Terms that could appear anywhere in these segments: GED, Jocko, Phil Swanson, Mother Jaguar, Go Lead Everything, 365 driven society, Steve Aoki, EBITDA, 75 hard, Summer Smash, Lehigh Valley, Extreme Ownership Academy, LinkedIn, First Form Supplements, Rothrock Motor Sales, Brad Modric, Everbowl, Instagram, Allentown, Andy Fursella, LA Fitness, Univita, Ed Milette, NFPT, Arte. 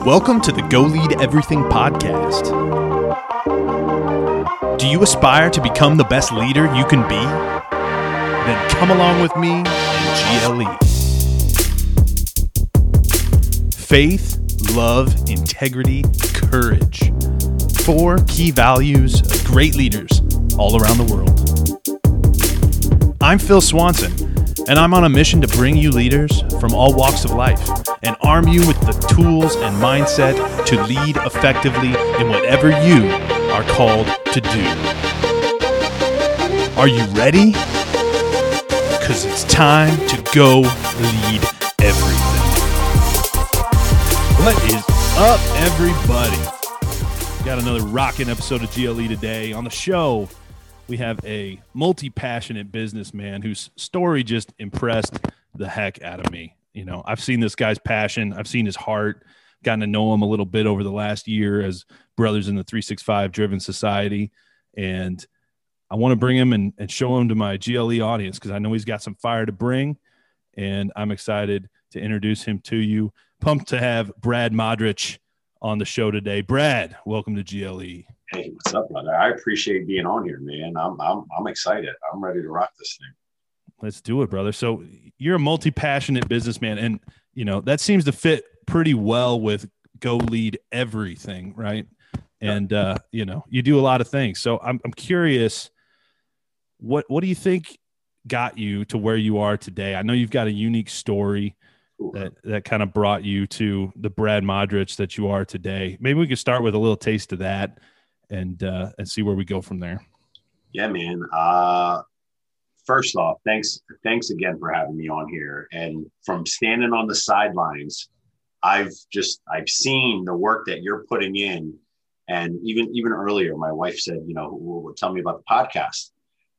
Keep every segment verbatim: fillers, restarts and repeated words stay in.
Welcome to the Go Lead Everything podcast. Do you aspire to become the best leader you can be? Then come along with me and G L E. Faith, love, integrity, courage. Four key values of great leaders all around the world. I'm Phil Swanson, and I'm on a mission to bring you leaders from all walks of life and arm you with the tools and mindset to lead effectively in whatever you are called to do. Are you ready? Because it's time to go lead everything. What is up, everybody? Got another rocking episode of G L E today. On the show, we have a multi-passionate businessman whose story just impressed the heck out of me. You know, I've seen this guy's passion. I've seen his heart, gotten to know him a little bit over the last year as brothers in the three sixty-five driven society. And I want to bring him and, and show him to my G L E audience because I know he's got some fire to bring. And I'm excited to introduce him to you. Pumped to have Brad Modric on the show today. Brad, welcome to G L E. Hey, what's up, brother? I appreciate being on here, man. I'm I'm I'm excited. I'm ready to rock this thing. Let's do it, brother. So you're a multi-passionate businessman, and you know that seems to fit pretty well with Go Lead Everything, right? And uh, you know, you do a lot of things. So I'm I'm curious, what what do you think got you to where you are today? I know you've got a unique story that that kind of brought you to the Brad Modric that you are today. Maybe we could start with a little taste of that. And uh, and see where we go from there. Yeah, man. Uh, first off, thanks thanks again for having me on here. And from standing on the sidelines, I've just I've seen the work that you're putting in. And even even earlier, my wife said, you know, well, tell me about the podcast.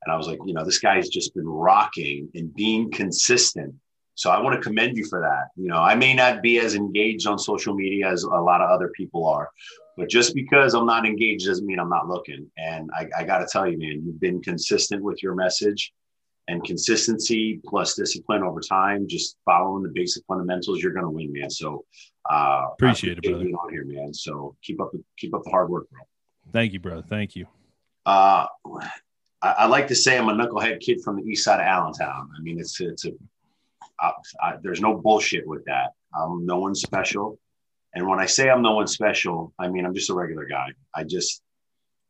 And I was like, you know, this guy's just been rocking and being consistent. So I want to commend you for that. You know, I may not be as engaged on social media as a lot of other people are. But just because I'm not engaged doesn't mean I'm not looking. And I, I got to tell you, man, you've been consistent with your message, and consistency plus discipline over time, just following the basic fundamentals, you're going to win, man. So uh, appreciate it, brother. Being on here, man. So keep up, keep up the hard work, bro. Thank you, brother. Thank you. Uh, I, I like to say I'm a knucklehead kid from the east side of Allentown. I mean, it's it's a I, I, there's no bullshit with that. I'm no one special. And when I say I'm no one special, I mean, I'm just a regular guy. I just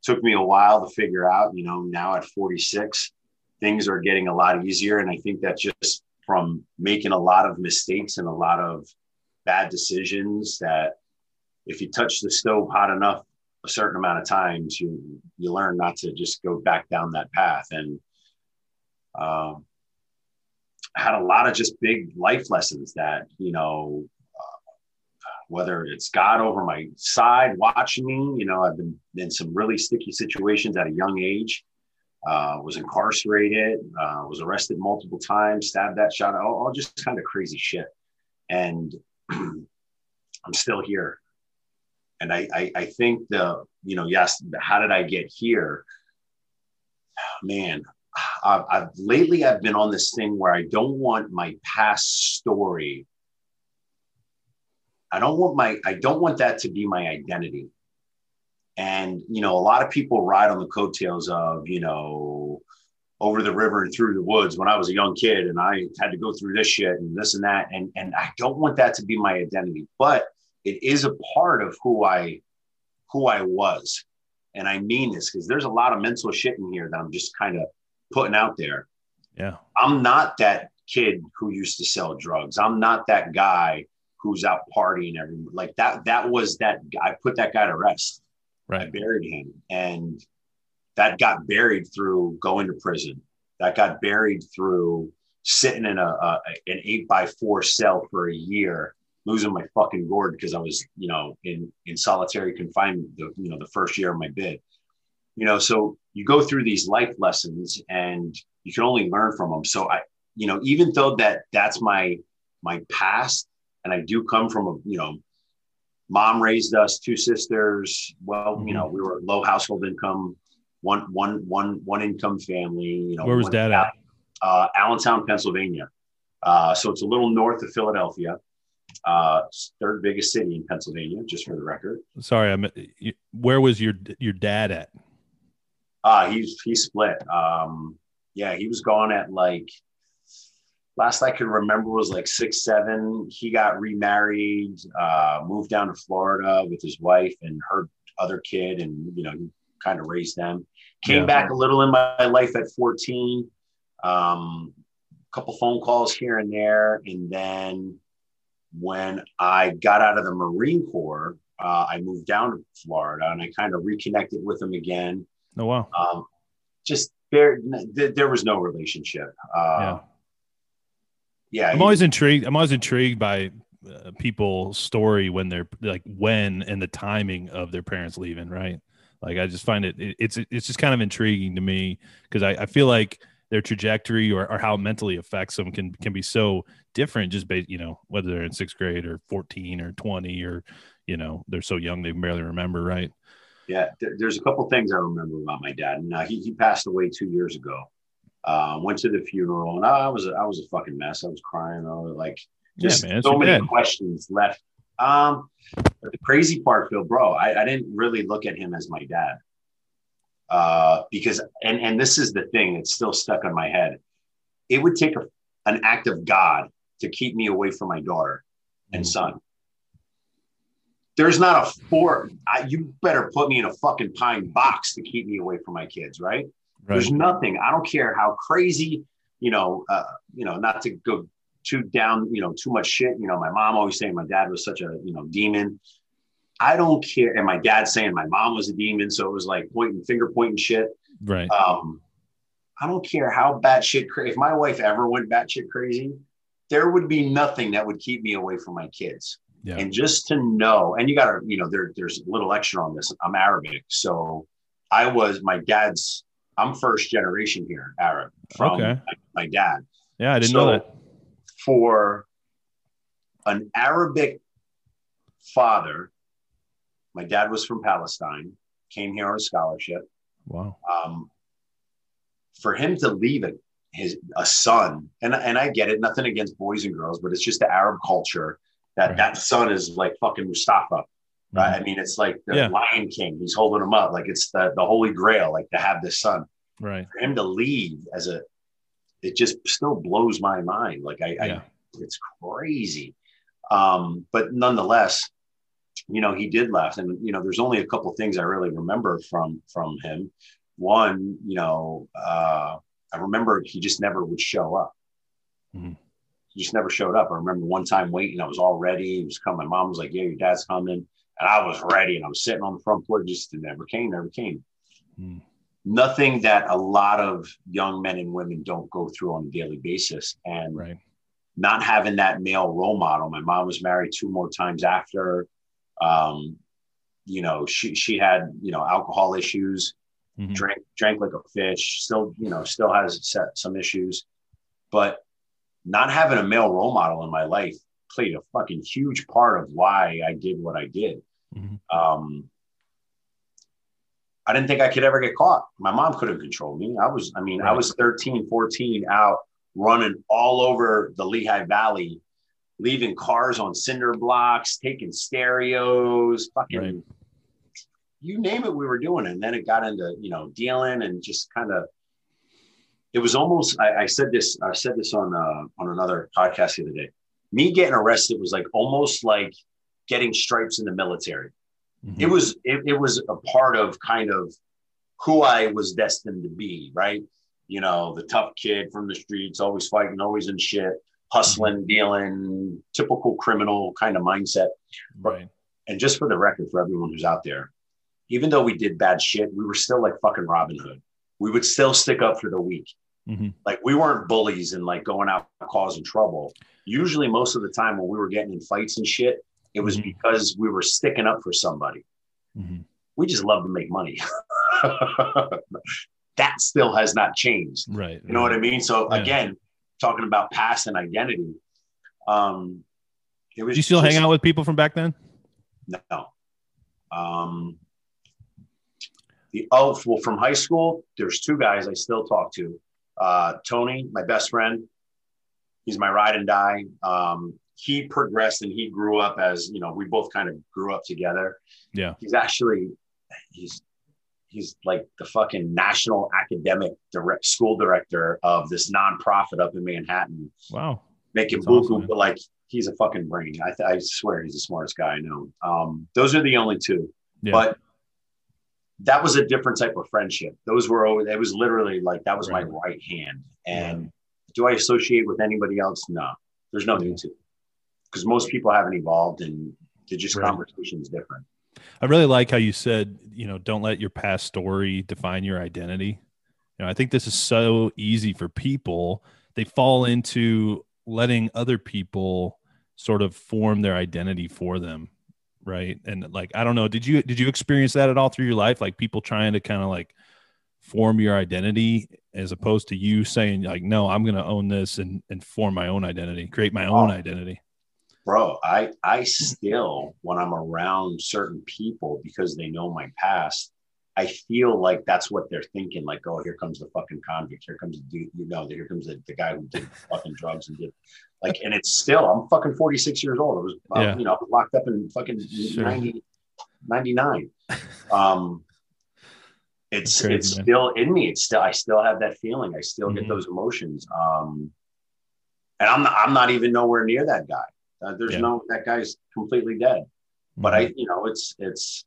took me a while to figure out, you know, now at forty-six, things are getting a lot easier. And I think that's just from making a lot of mistakes and a lot of bad decisions that if you touch the stove hot enough a certain amount of times, you you learn not to just go back down that path. And uh, I had a lot of just big life lessons that, you know, whether it's God over my side watching me, you know, I've been in some really sticky situations at a young age, uh, was incarcerated, uh, was arrested multiple times, stabbed that shot, all, all just kind of crazy shit. And I'm still here. And I, I, I think the, you know, yes, how did I get here? Man, I've, I've lately I've been on this thing where I don't want my past story I don't want my, I don't want that to be my identity. And, you know, a lot of people ride on the coattails of, you know, over the river and through the woods when I was a young kid and I had to go through this shit and this and that. And, and I don't want that to be my identity, but it is a part of who I, who I was. And I mean this because there's a lot of mental shit in here that I'm just kind of putting out there. Yeah. I'm not that kid who used to sell drugs. I'm not that guy who's out partying every like that. That was that I put that guy to rest. Right. I buried him, and that got buried through going to prison. That got buried through sitting in a, a an eight by four cell for a year, losing my fucking gourd because I was, you know, in in solitary confinement. The, you know, the first year of my bid. You know, so you go through these life lessons, and you can only learn from them. So I, you know, even though that that's my my past. And I do come from, a, you know, mom raised us, two sisters. Well, you know, we were low household income, one, one, one, one income family. You know, where was dad at? Uh, Allentown, Pennsylvania. Uh, so it's a little north of Philadelphia. uh, third biggest city in Pennsylvania, just for the record. Sorry, I'm, where was your your dad at? Uh, he, he split. Um, yeah, he was gone at like, last I can remember was like six, seven. He got remarried, uh, moved down to Florida with his wife and her other kid. And, you know, he kind of raised them. Came yeah. back a little in my life at fourteen. Um, a couple phone calls here and there. And then when I got out of the Marine Corps, uh, I moved down to Florida and I kind of reconnected with him again. Oh, wow. Um, just there, th- there was no relationship. Uh, yeah. Yeah, I'm always intrigued. I'm always intrigued by uh, people's story when they're like when and the timing of their parents leaving. Right. Like I just find it, it it's it's just kind of intriguing to me because I, I feel like their trajectory or, or how it mentally affects them can can be so different just based, you know, whether they're in sixth grade or fourteen or twenty or, you know, they're so young they barely remember. Right. Yeah. Th- there's a couple things I remember about my dad. And uh, he, he passed away two years ago. Uh, went to the funeral and I was, I was a fucking mess. I was crying. I was like, just yeah, man, so many dad. questions left. Um, but the crazy part, Phil, bro, I, I didn't really look at him as my dad. Uh, because, and, and this is the thing that's still stuck in my head. It would take a, an act of God to keep me away from my daughter and mm-hmm. son. There's not a four, I, you better put me in a fucking pine box to keep me away from my kids. Right. Right. There's nothing. I don't care how crazy, you know, uh, you know, not to go too down, you know, too much shit. You know, my mom always saying my dad was such a, you know, demon. I don't care. And my dad saying my mom was a demon. So it was like pointing, finger pointing shit. Right. Um, I don't care how batshit crazy. If my wife ever went batshit crazy, there would be nothing that would keep me away from my kids. Yeah. And just to know, and you got to, you know, there, there's a little extra on this. I'm Arabic. So I was my dad's. I'm first generation here, Arab, from okay. my, my dad. Yeah, I didn't so know that. For an Arabic father, my dad was from Palestine, came here on a scholarship. Wow. Um, for him to leave a, his, a son, and, and I get it, nothing against boys and girls, but it's just the Arab culture that right. that son is like fucking Mustafa. Right. I mean, it's like the yeah. Lion King. He's holding him up. Like it's the, the Holy Grail, like to have this son. Right. For him to leave as a, it just still blows my mind. Like I, yeah. I it's crazy. Um, but nonetheless, you know, he did left. And, you know, there's only a couple of things I really remember from, from him. One, you know, uh, I remember he just never would show up. Mm-hmm. He just never showed up. I remember one time waiting, I was all ready. He was coming. My mom was like, yeah, your dad's coming. And I was ready and I was sitting on the front porch, just never came, never came. Mm. Nothing that a lot of young men and women don't go through on a daily basis. And right. not having that male role model. My mom was married two more times after, um, you know, she, she had, you know, alcohol issues, mm-hmm. drank, drank like a fish, still, you know, still has some issues, but not having a male role model in my life played a fucking huge part of why I did what I did. Mm-hmm. Um, I didn't think I could ever get caught. My mom couldn't control me. I was, I mean, right. I was thirteen, fourteen out running all over the Lehigh Valley, leaving cars on cinder blocks, taking stereos, fucking, right. you name it, we were doing it. And then it got into, you know, dealing and just kind of, it was almost, I, I said this, I said this on, uh, on another podcast the other day. Me getting arrested was like almost like getting stripes in the military. Mm-hmm. It was it, it was a part of kind of who I was destined to be, right? You know, the tough kid from the streets, always fighting, always in shit, hustling, mm-hmm. dealing, typical criminal kind of mindset. Right. And just for the record, for everyone who's out there, even though we did bad shit, we were still like fucking Robin Hood. We would still stick up for the weak. Mm-hmm. Like we weren't bullies and like going out causing trouble. Usually most of the time when we were getting in fights and shit, it was mm-hmm. because we were sticking up for somebody. Mm-hmm. We just love to make money. That still has not changed. Right. You know right. what I mean? So yeah. again, talking about past and identity. Um, it was. Do you still just, hang out with people from back then? No. Um, the oh, well, from high school, there's two guys I still talk to. Uh, Tony, my best friend, he's my ride and die. Um, he progressed and he grew up as, you know, we both kind of grew up together. Yeah. He's actually, he's, he's like the fucking national academic direct school director of this nonprofit up in Manhattan. Wow. Making buku, awesome, but like, he's a fucking brain. I, th- I swear he's the smartest guy I know. Um, those are the only two, yeah. But that was a different type of friendship. Those were always, it was literally like, that was right. my right hand. And yeah. do I associate with anybody else? No, there's no need to, because most people haven't evolved and they're just right. conversations different. I really like how you said, you know, don't let your past story define your identity. You know, I think this is so easy for people. They fall into letting other people sort of form their identity for them. Right. And like, I don't know, did you, did you experience that at all through your life? Like people trying to kind of like form your identity as opposed to you saying like, no, I'm going to own this and, and form my own identity, create my own oh, identity. Bro. I, I still, when I'm around certain people because they know my past, I feel like that's what they're thinking. Like, oh, here comes the fucking convict. Here comes the dude, you know, here comes the, the guy who did fucking drugs and did like, and it's still, I'm fucking forty-six years old. I was, yeah. um, you know, I was locked up in fucking sure. ninety, ninety-nine. Um, it's, crazy, it's man. Still in me. It's still, I still have that feeling. I still mm-hmm. get those emotions. Um, and I'm not, I'm not even nowhere near that guy. Uh, there's yeah. no, that guy's completely dead, mm-hmm. but I, you know, it's, it's,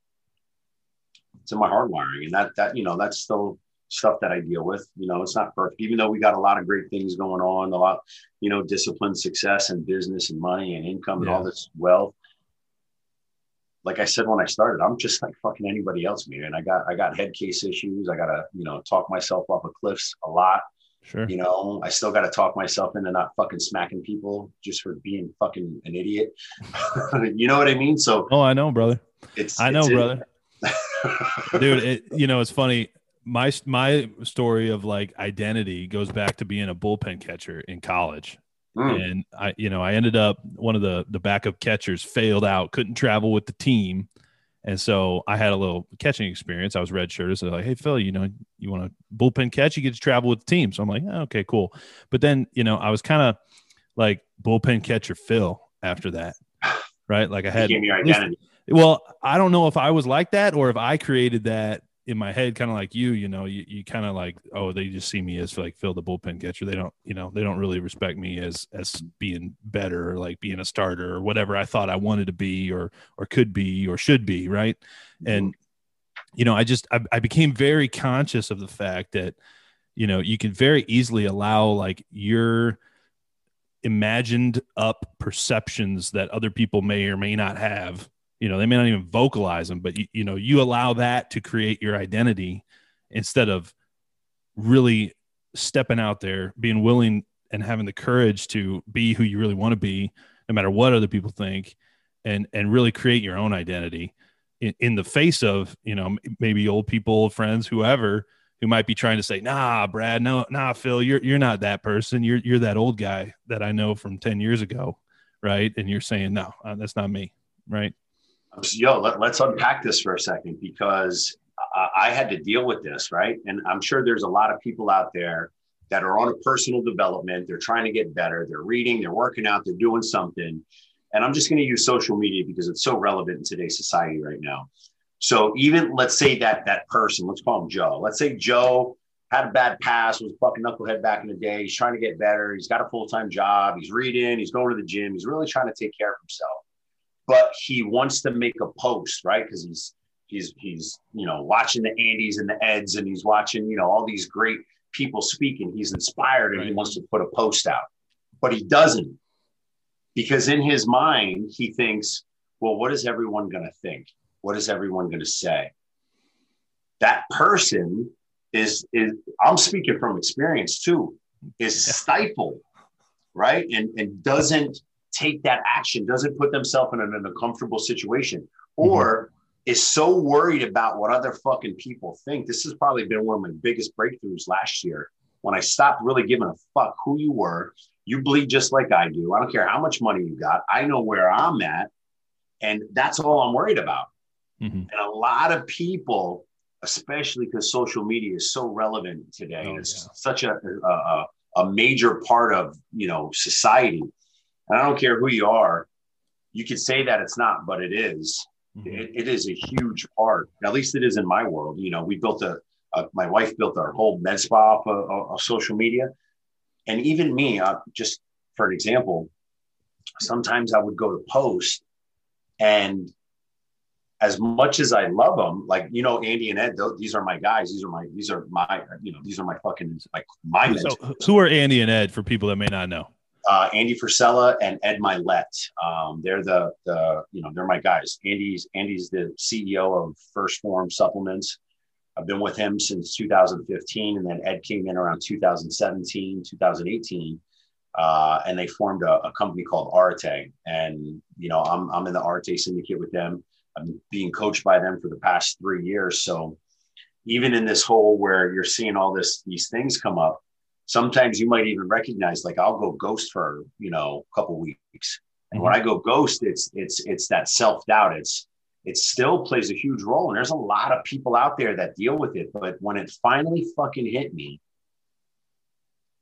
it's in my hardwiring, and that that you know that's still stuff that I deal with. You know, it's not perfect, even though we got a lot of great things going on, a lot, you know, discipline, success, and business, and money, and income, yeah. and all this wealth. Like I said when I started, I'm just like fucking anybody else, man. And I got I got head case issues. I gotta you know talk myself off of cliffs a lot. Sure. You know, I still got to talk myself into not fucking smacking people just for being fucking an idiot. You know what I mean? So oh, I know, brother. It's I know, it's, brother. It, dude, it, you know, it's funny. My my story of like identity goes back to being a bullpen catcher in college, mm. and I, you know, I ended up one of the the backup catchers failed out, couldn't travel with the team, and so I had a little catching experience. I was redshirted, so like, hey Phil, you know, you want a bullpen catch? You get to travel with the team. So I'm like, oh, okay, cool. But then you know, I was kind of like bullpen catcher Phil after that, right? Like I had your identity. Well, I don't know if I was like that or if I created that in my head, kind of like you, you know, you, you kind of like, oh, they just see me as like Phil the bullpen catcher. They don't, you know, they don't really respect me as, as being better, or like being a starter or whatever I thought I wanted to be or, or could be, or should be. Right. And, you know, I just, I, I became very conscious of the fact that, you know, you can very easily allow like your imagined up perceptions that other people may or may not have. You know, they may not even vocalize them, but, you, you know, you allow that to create your identity instead of really stepping out there, being willing and having the courage to be who you really want to be, no matter what other people think, and and really create your own identity in, in the face of, you know, maybe old people, friends, whoever, who might be trying to say, nah, Brad, no, nah, Phil, you're you're not that person. You're you're that old guy that I know from ten years ago, right? And you're saying, no, that's not me, right? Yo, let, let's unpack this for a second, because I, I had to deal with this, right? And I'm sure there's a lot of people out there that are on a personal development. They're trying to get better. They're reading, they're working out, they're doing something. And I'm just going to use social media because it's so relevant in today's society right now. So even let's say that that person, let's call him Joe. Let's say Joe had a bad past, was a fucking knucklehead back in the day. He's trying to get better. He's got a full-time job. He's reading. He's going to the gym. He's really trying to take care of himself. But he wants to make a post, right? Because he's he's he's you know watching the Andys and the Eds, and he's watching you know all these great people speaking. He's inspired, and right. he wants to put a post out, but he doesn't, because in his mind he thinks, well, what is everyone going to think? What is everyone going to say? That person is is I'm speaking from experience too. Is stifled, right? And and doesn't. Take that action, doesn't put themselves in an uncomfortable situation, or mm-hmm. is so worried about what other fucking people think. This has probably been one of my biggest breakthroughs last year, when I stopped really giving a fuck who you were. You bleed just like I do. I don't care how much money you got. I know where I'm at, and that's all I'm worried about. Mm-hmm. And a lot of people, especially because social media is so relevant today, oh, it's yeah. such a, a a major part of you know society. And I don't care who you are. You could say that it's not, but it is. Mm-hmm. It, it is a huge part. At least it is in my world. You know, we built a, a my wife built our whole med spa off of, of social media. And even me, I, just for an example, sometimes I would go to post, and as much as I love them, like, you know, Andy and Ed, those, these are my guys. These are my, these are my, you know, these are my fucking, like my mentors. So who are Andy and Ed for people that may not know? Uh, Andy Fursella and Ed Milette. Um, they're the, the, you know, they're my guys. Andy's, Andy's the C E O of First Form Supplements. I've been with him since two thousand fifteen. And then Ed came in around two thousand seventeen, two thousand eighteen. Uh, and they formed a, a company called Arte. And, you know, I'm, I'm in the Arte syndicate with them. I'm being coached by them for the past three years. So even in this hole where you're seeing all this, these things come up, sometimes you might even recognize, like, I'll go ghost for, you know, a couple weeks. And mm-hmm. when I go ghost, it's, it's, it's that self-doubt. It's, it still plays a huge role. And there's a lot of people out there that deal with it. But when it finally fucking hit me,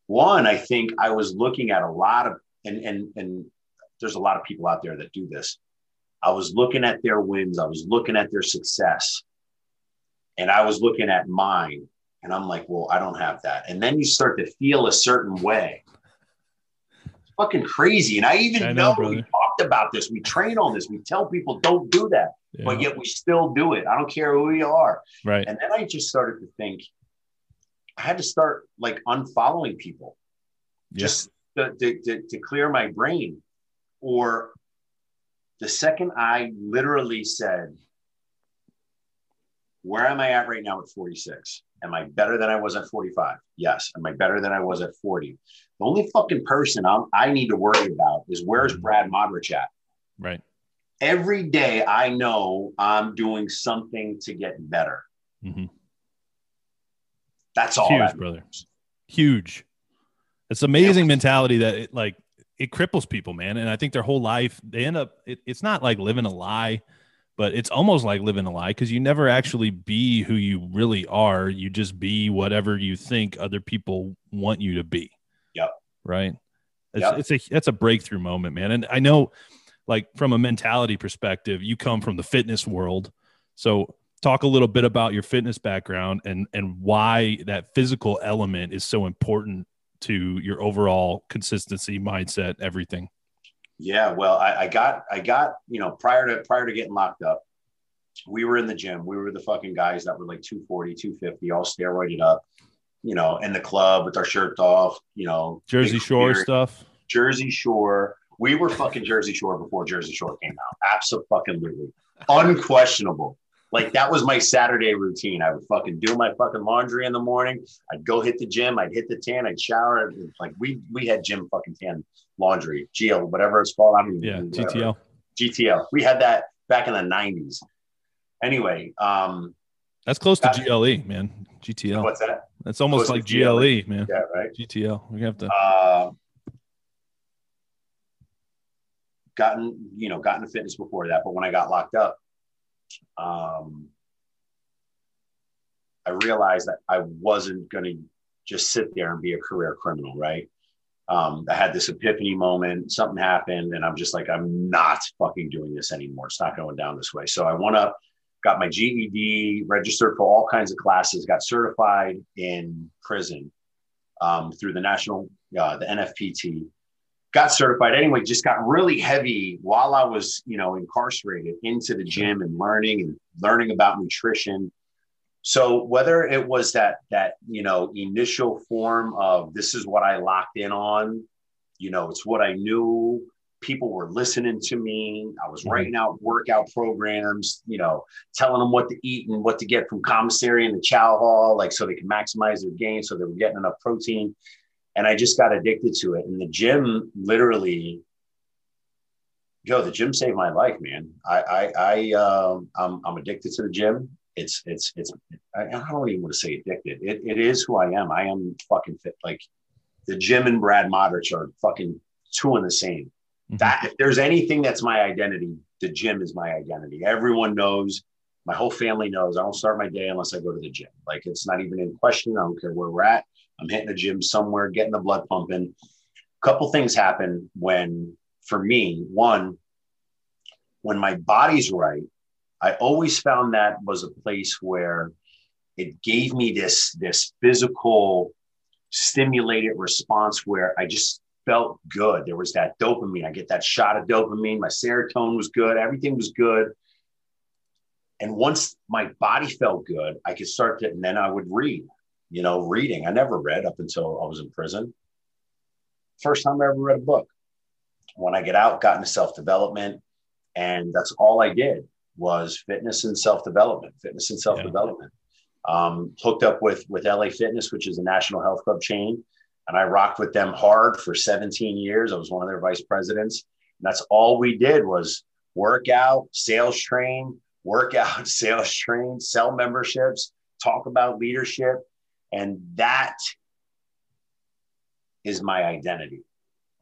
one, I think I was looking at a lot of, and, and, and there's a lot of people out there that do this. I was looking at their wins. I was looking at their success, and I was looking at mine, and I'm like, well, I don't have that. And then you start to feel a certain way. It's fucking crazy. And I even I know, know we talked about this. We train on this. We tell people don't do that, yeah. but yet we still do it. I don't care who you are. Right. And then I just started to think I had to start like unfollowing people yeah. just to, to, to, to clear my brain. Or the second I literally said, where am I at right now at forty-six? Am I better than I was at forty-five? Yes. Am I better than I was at forty? The only fucking person I'm, I need to worry about is where's Brad Modric at? Right. Every day I know I'm doing something to get better. Mm-hmm. That's all. Huge, that brother. Huge. It's amazing yeah. mentality that it like, it cripples people, man. And I think their whole life, they end up, it, it's not like living a lie, but it's almost like living a lie because you never actually be who you really are. You just be whatever you think other people want you to be. Yep. Right. It's, yep. it's a, that's a breakthrough moment, man. And I know like from a mentality perspective, you come from the fitness world. So talk a little bit about your fitness background and, and why that physical element is so important to your overall consistency, mindset, everything. Yeah. Well, I, I got, I got, you know, prior to, prior to getting locked up, we were in the gym. We were the fucking guys that were like two forty, two fifty, all steroided up, you know, in the club with our shirts off, you know, Jersey Shore stuff, Jersey Shore. We were fucking Jersey Shore before Jersey Shore came out. Absolutely. Unquestionable. Like that was my Saturday routine. I would fucking do my fucking laundry in the morning. I'd go hit the gym. I'd hit the tan. I'd shower. Like we we had gym fucking tan laundry, G L, whatever it's called. I don't even yeah, G T L. G T L. We had that back in the nineties. Anyway, um, that's close to G L E, man. G T L. What's that? That's almost close like G L E, man. Yeah, right. G T L. We have to. Uh, gotten you know gotten to fitness before that, but when I got locked up. Um, I realized that I wasn't going to just sit there and be a career criminal, right? Um, I had this epiphany moment, something happened, and I'm just like, I'm not fucking doing this anymore. It's not going down this way. So I went up, got my G E D, registered for all kinds of classes, got certified in prison um, through the national, uh, the N F P T. Got certified anyway, just got really heavy while I was, you know, incarcerated into the gym and learning and learning about nutrition. So whether it was that, that, you know, initial form of this is what I locked in on, you know, it's what I knew. People were listening to me. I was writing out workout programs, you know, telling them what to eat and what to get from commissary and the chow hall, like, so they could maximize their gains, so they were getting enough protein. And I just got addicted to it. And the gym literally, yo, the gym saved my life, man. I, I, I, um, I'm, I'm addicted to the gym. It's, it's, it's, I don't even want to say addicted. It, it is who I am. I am fucking fit. Like the gym and Brad Modric are fucking two in the same. Mm-hmm. That if there's anything that's my identity, the gym is my identity. Everyone knows, my whole family knows I don't start my day unless I go to the gym. Like it's not even in question. I don't care where we're at. I'm hitting the gym somewhere, getting the blood pumping. A couple things happened when for me, one, when my body's right, I always found that was a place where it gave me this, this physical stimulated response where I just felt good. There was that dopamine. I get that shot of dopamine. My serotonin was good. Everything was good. And once my body felt good, I could start to, and then I would read, you know, reading. I never read up until I was in prison. First time I ever read a book. When I get out, got into self-development, and that's all I did was fitness and self-development, fitness and self-development. Yeah. Um, hooked up with, with L A Fitness, which is a national health club chain. And I rocked with them hard for seventeen years. I was one of their vice presidents. And that's all we did was work out, sales train, workout, sales train, sell memberships, talk about leadership. And that is my identity,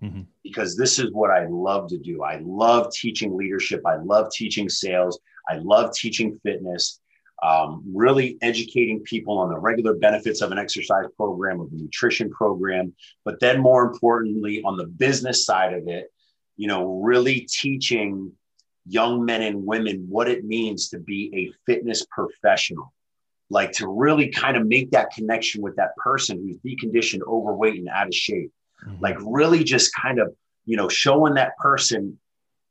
mm-hmm. because this is what I love to do. I love teaching leadership. I love teaching sales. I love teaching fitness, um, really educating people on the regular benefits of an exercise program, of a nutrition program, but then more importantly, on the business side of it, you know, really teaching young men and women what it means to be a fitness professional, like to really kind of make that connection with that person who's deconditioned, overweight, and out of shape. Mm-hmm. Like really just kind of, you know, showing that person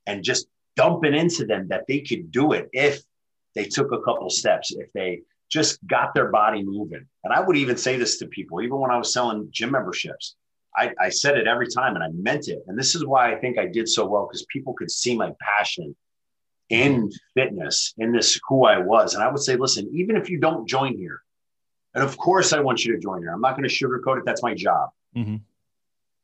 and just dumping into them that they could do it if they took a couple steps, if they just got their body moving. And I would even say this to people, even when I was selling gym memberships, I, I said it every time and I meant it. And this is why I think I did so well, because people could see my passion in fitness, in this, who I was. And I would say, listen, even if you don't join here, and of course I want you to join here, I'm not going to sugarcoat it. That's my job. Mm-hmm.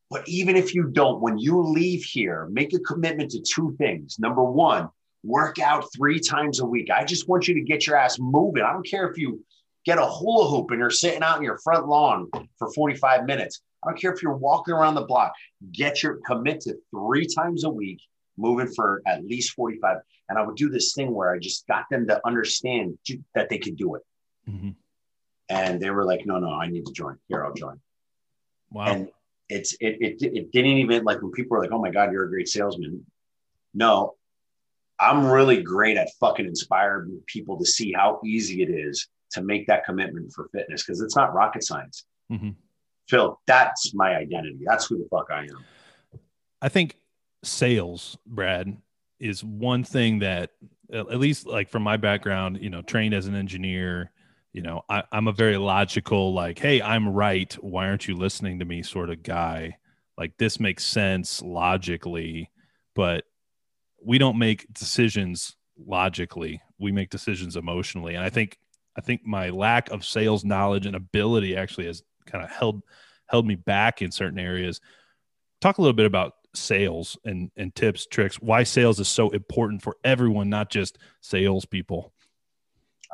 But even if you don't, when you leave here, make a commitment to two things. Number one, work out three times a week. I just want you to get your ass moving. I don't care if you get a hula hoop and you're sitting out in your front lawn for forty-five minutes. I don't care if you're walking around the block, get your commit to three times a week, moving for at least forty-five. And I would do this thing where I just got them to understand that they could do it. Mm-hmm. And they were like, no, no, I need to join. Here, I'll join. Wow. And it's, it, it, it didn't even, like when people are like, oh my God, you're a great salesman. No, I'm really great at fucking inspiring people to see how easy it is to make that commitment for fitness. Cause it's not rocket science. Mm-hmm. Phil, that's my identity. That's who the fuck I am. I think sales, Brad, is one thing that, at least like from my background, you know, trained as an engineer, you know, I, I'm a very logical, like, hey, I'm right, why aren't you listening to me sort of guy. Like, this makes sense logically, but we don't make decisions logically. We make decisions emotionally. And I think, I think my lack of sales knowledge and ability actually has kind of held, held me back in certain areas. Talk a little bit about sales and, and tips, tricks, why sales is so important for everyone, not just salespeople.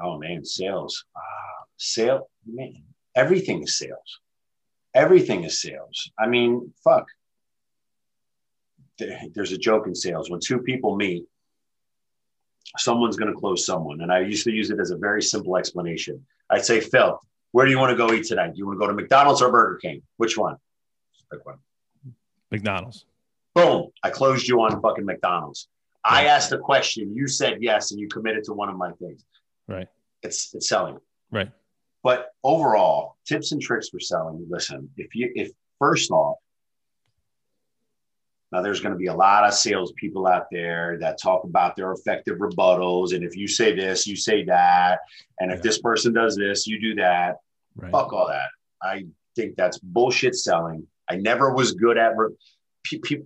Oh man, sales, uh, sale, man, everything is sales. Everything is sales. I mean, fuck. There, there's a joke in sales. When two people meet, someone's going to close someone. And I used to use it as a very simple explanation. I'd say, Phil, where do you want to go eat tonight? Do you want to go to McDonald's or Burger King? Which one? Pick one. McDonald's. Boom. I closed you on fucking McDonald's. Right. I asked a question. You said yes, and you committed to one of my things. Right. It's it's selling. Right. But overall, tips and tricks for selling. Listen, if you if first off, now there's going to be a lot of salespeople out there that talk about their effective rebuttals. And if you say this, you say that. And if yeah. this person does this, you do that. Right. Fuck all that. I think that's bullshit selling. I never was good at re- pe- pe-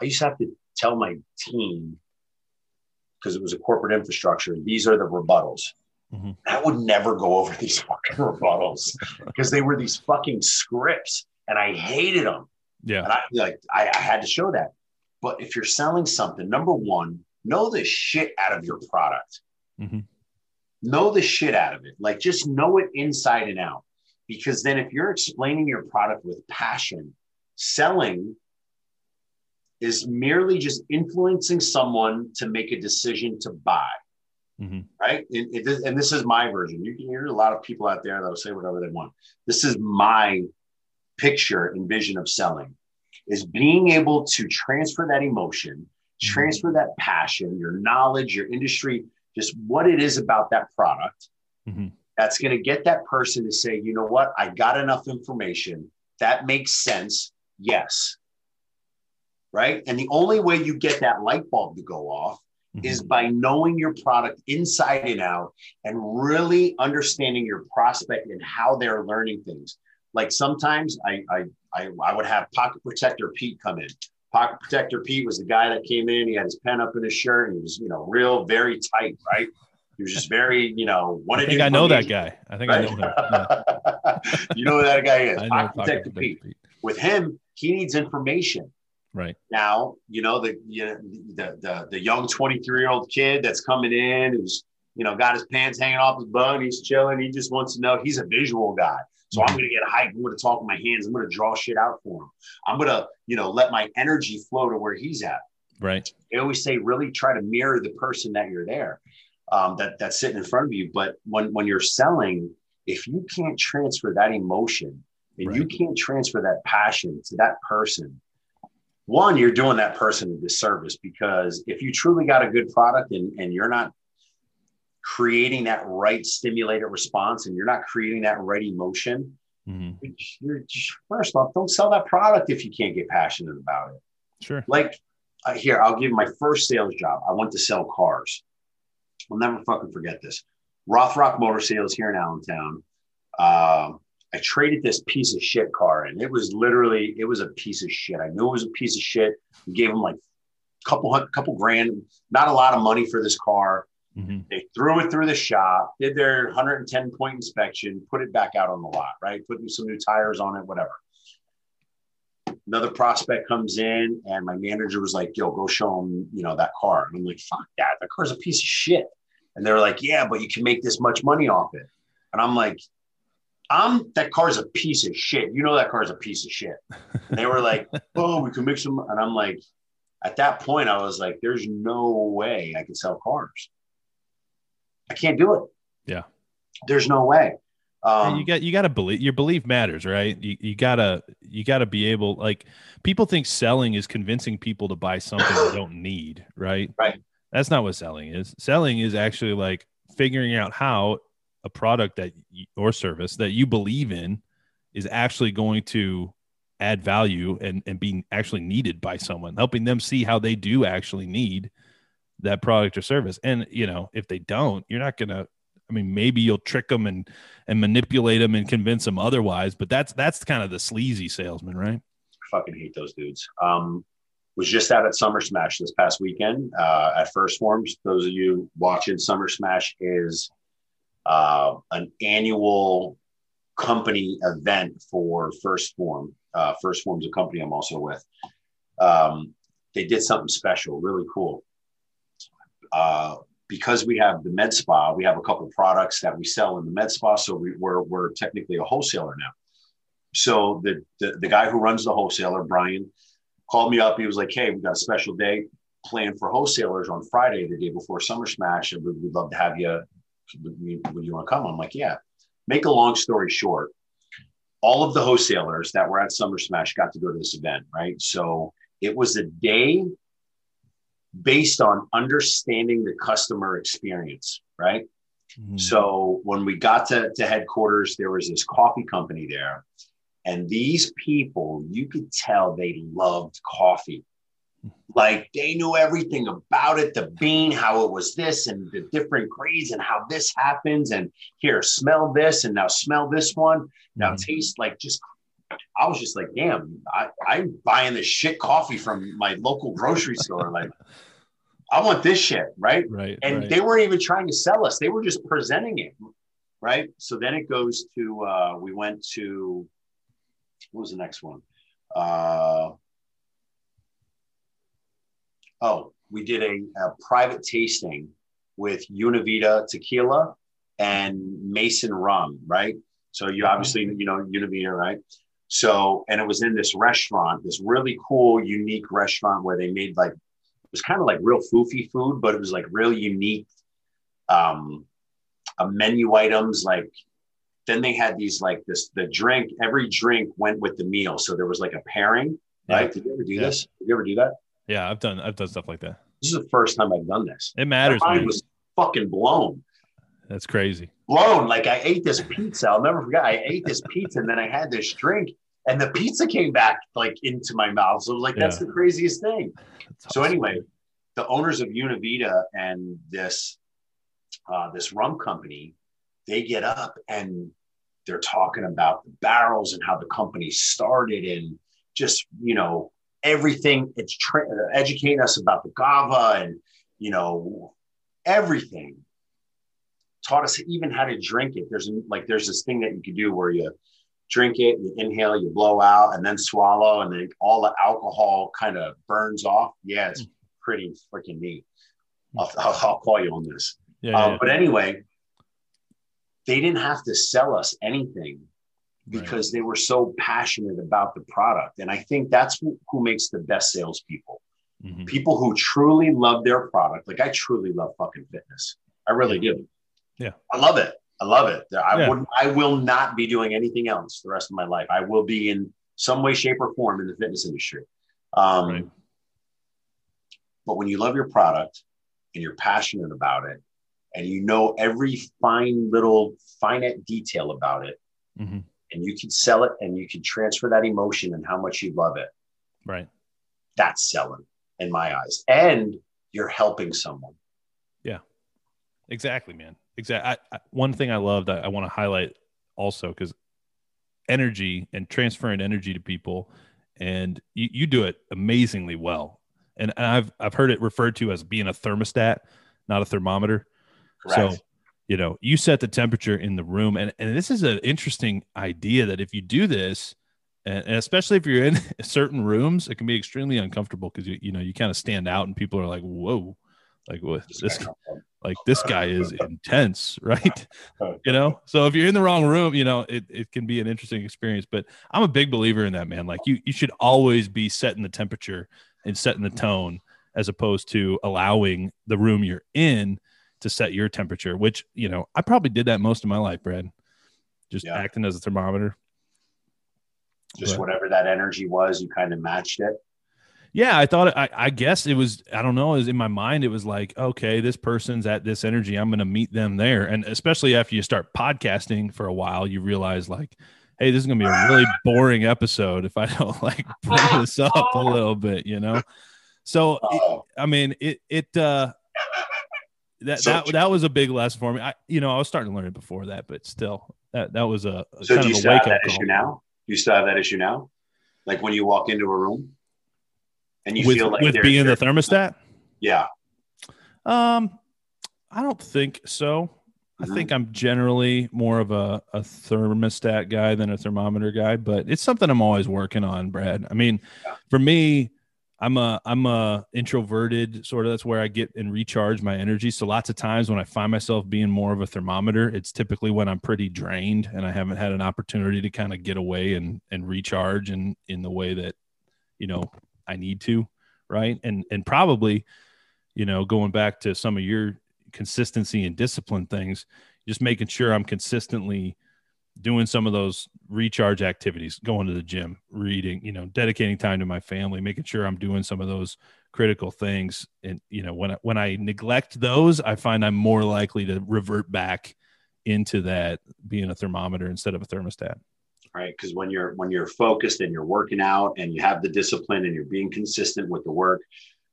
I used to have to tell my team, because it was a corporate infrastructure, these are the rebuttals. Mm-hmm. I would never go over these fucking rebuttals because they were these fucking scripts and I hated them. Yeah. And I like I, I had to show that. But if you're selling something, number one, know the shit out of your product. Mm-hmm. Know the shit out of it. Like, just know it inside and out. Because then if you're explaining your product with passion, selling is merely just influencing someone to make a decision to buy, mm-hmm. right? And, and this is my version. You can hear a lot of people out there that will say whatever they want. This is my picture and vision of selling. is being able to transfer that emotion, transfer that passion, your knowledge, your industry, just what it is about that product. Mm-hmm. That's going to get that person to say, you know what, I got enough information. That makes sense. Yes. Right. And the only way you get that light bulb to go off mm-hmm. is by knowing your product inside and out and really understanding your prospect and how they're learning things. Like sometimes I, I, I, I would have Pocket Protector Pete come in. Pocket Protector Pete was the guy that came in. He had his pen up in his shirt, and he was, you know, real, very tight, right? He was just very, you know, one of I think I know that guy. I think right? I know that. Yeah. You know who that guy is. Pocket Protector Pete. Pete. With him, he needs information. Right now, you know the you know, the the the young twenty-three-year-old kid that's coming in, who's you know got his pants hanging off his bun, he's chilling. He just wants to know. He's a visual guy. So I'm going to get hyped. I'm going to talk with my hands. I'm going to draw shit out for him. I'm going to, you know, let my energy flow to where he's at. Right. They always say, really try to mirror the person that you're there, um, that that's sitting in front of you. But when, when you're selling, if you can't transfer that emotion and right. you can't transfer that passion to that person, one, you're doing that person a disservice, because if you truly got a good product and, and you're not creating that right stimulated response and you're not creating that right emotion, mm-hmm. you're just, first off, don't sell that product if you can't get passionate about it. Sure. Like uh, here, I'll give you my first sales job. I went to sell cars. I'll never fucking forget this. Rothrock Motor Sales here in Allentown. Um, I traded this piece of shit car in. It was literally, it was a piece of shit. I knew it was a piece of shit. We gave them like a couple, a couple grand, not a lot of money for this car. Mm-hmm. They threw it through the shop, did their one hundred ten point inspection, put it back out on the lot, right? Put some new tires on it, whatever. Another prospect comes in and my manager was like, yo, go show them, you know, that car. And I'm like, fuck that. That car's a piece of shit. And they're like, yeah, but you can make this much money off it. And I'm like, I'm, that car's a piece of shit. You know, that car's a piece of shit. And they were like, oh, we can make some. And I'm like, at that point, I was like, there's no way I can sell cars. I can't do it. Yeah. There's no way. Um, yeah, you got, you got to believe, your belief matters, right? You, you gotta, you gotta be able, like people think selling is convincing people to buy something they don't need. Right. Right. That's not what selling is. Selling is actually like figuring out how a product that you, or service that you believe in is actually going to add value and, and being actually needed by someone, helping them see how they do actually need that product or service. And, you know, if they don't, you're not going to, I mean, maybe you'll trick them and, and manipulate them and convince them otherwise, but that's, that's kind of the sleazy salesman, right? I fucking hate those dudes. Um, was just out at Summer Smash this past weekend, uh, at First Form. Those of you watching, Summer Smash is, uh, an annual company event for First Form. Uh, First Form's a company I'm also with. Um, they did something special, really cool. Uh, because we have the med spa, we have a couple of products that we sell in the med spa. So we, we're, we're technically a wholesaler now. So the, the, the guy who runs the wholesaler, Brian, called me up. He was like, hey, we got a special day planned for wholesalers on Friday, the day before Summer Smash. And we'd, we'd love to have you. Would you, would you want to come? I'm like, yeah. Make a long story short, all of the wholesalers that were at Summer Smash got to go to this event, right? So it was a day based on understanding the customer experience, right? Mm-hmm. So when we got to, to headquarters, there was this coffee company there. And these people, you could tell they loved coffee. Like they knew everything about it, the bean, how it was this and the different grades and how this happens. And here, smell this and now smell this one. Now mm-hmm. taste like just I was just like, damn, I, I'm buying this shit coffee from my local grocery store. Like, I want this shit, right? Right. And right. they weren't even trying to sell us. They were just presenting it, right? So then it goes to, uh, we went to, what was the next one? Uh, oh, we did a, a private tasting with Univita Tequila and Mason Rum, right? So you obviously, you know, Univita, right? So, and it was in this restaurant, this really cool, unique restaurant where they made like, it was kind of like real foofy food, but it was like real unique um, uh, menu items. Like, then they had these, like this, the drink, every drink went with the meal. So there was like a pairing right? Yeah. Did you ever do yeah. this? Did you ever do that? Yeah, I've done, I've done stuff like that. This is the first time I've done this. It matters. My mind was fucking blown. That's crazy. Blown. Like I ate this pizza. I'll never forget. I ate this pizza and then I had this drink and the pizza came back like into my mouth. So it was like, yeah. that's the craziest thing. That's so awesome. Anyway, the owners of Univita and this, uh, this rum company, they get up and they're talking about the barrels and how the company started and just, you know, everything. It's tra- educating us about the Gava and, you know, everything. Taught us even how to drink it. There's like, there's this thing that you can do where you drink it, you inhale, you blow out and then swallow. And then all the alcohol kind of burns off. Yeah. It's pretty freaking neat. I'll, I'll, I'll call you on this. Yeah, um, yeah. But anyway, they didn't have to sell us anything because right. they were so passionate about the product. And I think that's who, who makes the best salespeople. Mm-hmm. People who truly love their product. Like I truly love fucking fitness. I really yeah. do. Yeah. I love it. I love it. I yeah. wouldn't, I will not be doing anything else the rest of my life. I will be in some way, shape or form in the fitness industry. Um, right. But when you love your product and you're passionate about it and you know, every fine little finite detail about it mm-hmm. and you can sell it and you can transfer that emotion and how much you love it. Right. That's selling in my eyes. And you're helping someone. Yeah, exactly, man. Exactly. I, I, one thing I loved, I, I want to highlight also, because energy and transferring energy to people, and you, you do it amazingly well. And, and I've, I've heard it referred to as being a thermostat, not a thermometer. Correct. So, you know, you set the temperature in the room, and, and this is an interesting idea that if you do this, and, and especially if you're in certain rooms, it can be extremely uncomfortable because you, you know, you kind of stand out and people are like, whoa, like what this, like this guy is intense, right? You know, so if you're in the wrong room, you know, it, it can be an interesting experience, but I'm a big believer in that, man. Like you, you should always be setting the temperature and setting the tone as opposed to allowing the room you're in to set your temperature, which, you know, I probably did that most of my life, Brad, just yeah. acting as a thermometer. Just but, whatever that energy was, you kind of matched it. Yeah, I thought, I, I guess it was, I don't know, it was in my mind, it was like, okay, this person's at this energy, I'm going to meet them there. And especially after you start podcasting for a while, you realize like, hey, this is going to be a really boring episode if I don't like bring this up a little bit, you know? So, it, I mean, it, it, uh, that, that, that was a big lesson for me. I, you know, I was starting to learn it before that, but still that, that was a, a so kind do you of a still wake have that up issue now? Do you still have that issue now? Like when you walk into a room? And you with, feel like with being the thermostat? Yeah. Um, I don't think so. Mm-hmm. I think I'm generally more of a, a thermostat guy than a thermometer guy, but it's something I'm always working on, Brad. I mean, yeah. for me, I'm a, I'm a introverted sort of, that's where I get and recharge my energy. So lots of times when I find myself being more of a thermometer, it's typically when I'm pretty drained and I haven't had an opportunity to kind of get away and, and recharge and in, in the way that, you know, I need to, right? And and probably, you know, going back to some of your consistency and discipline things, just making sure I'm consistently doing some of those recharge activities, going to the gym, reading, you know, dedicating time to my family, making sure I'm doing some of those critical things. And, you know, when I, when I neglect those, I find I'm more likely to revert back into that being a thermometer instead of a thermostat. Right. Because when you're when you're focused and you're working out and you have the discipline and you're being consistent with the work,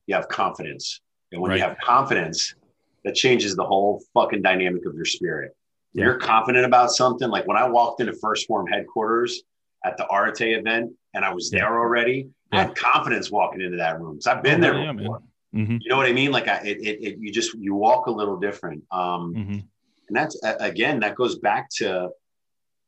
you have confidence. And when right. you have confidence, that changes the whole fucking dynamic of your spirit. Yeah. You're confident about something. Like when I walked into First Form headquarters at the Arte event and I was yeah. there already, yeah. I had confidence walking into that room. Because I've been oh, there yeah, before. Mm-hmm. You know what I mean? Like I, it, it, it, you just you walk a little different. Um, mm-hmm. And that's, again, that goes back to,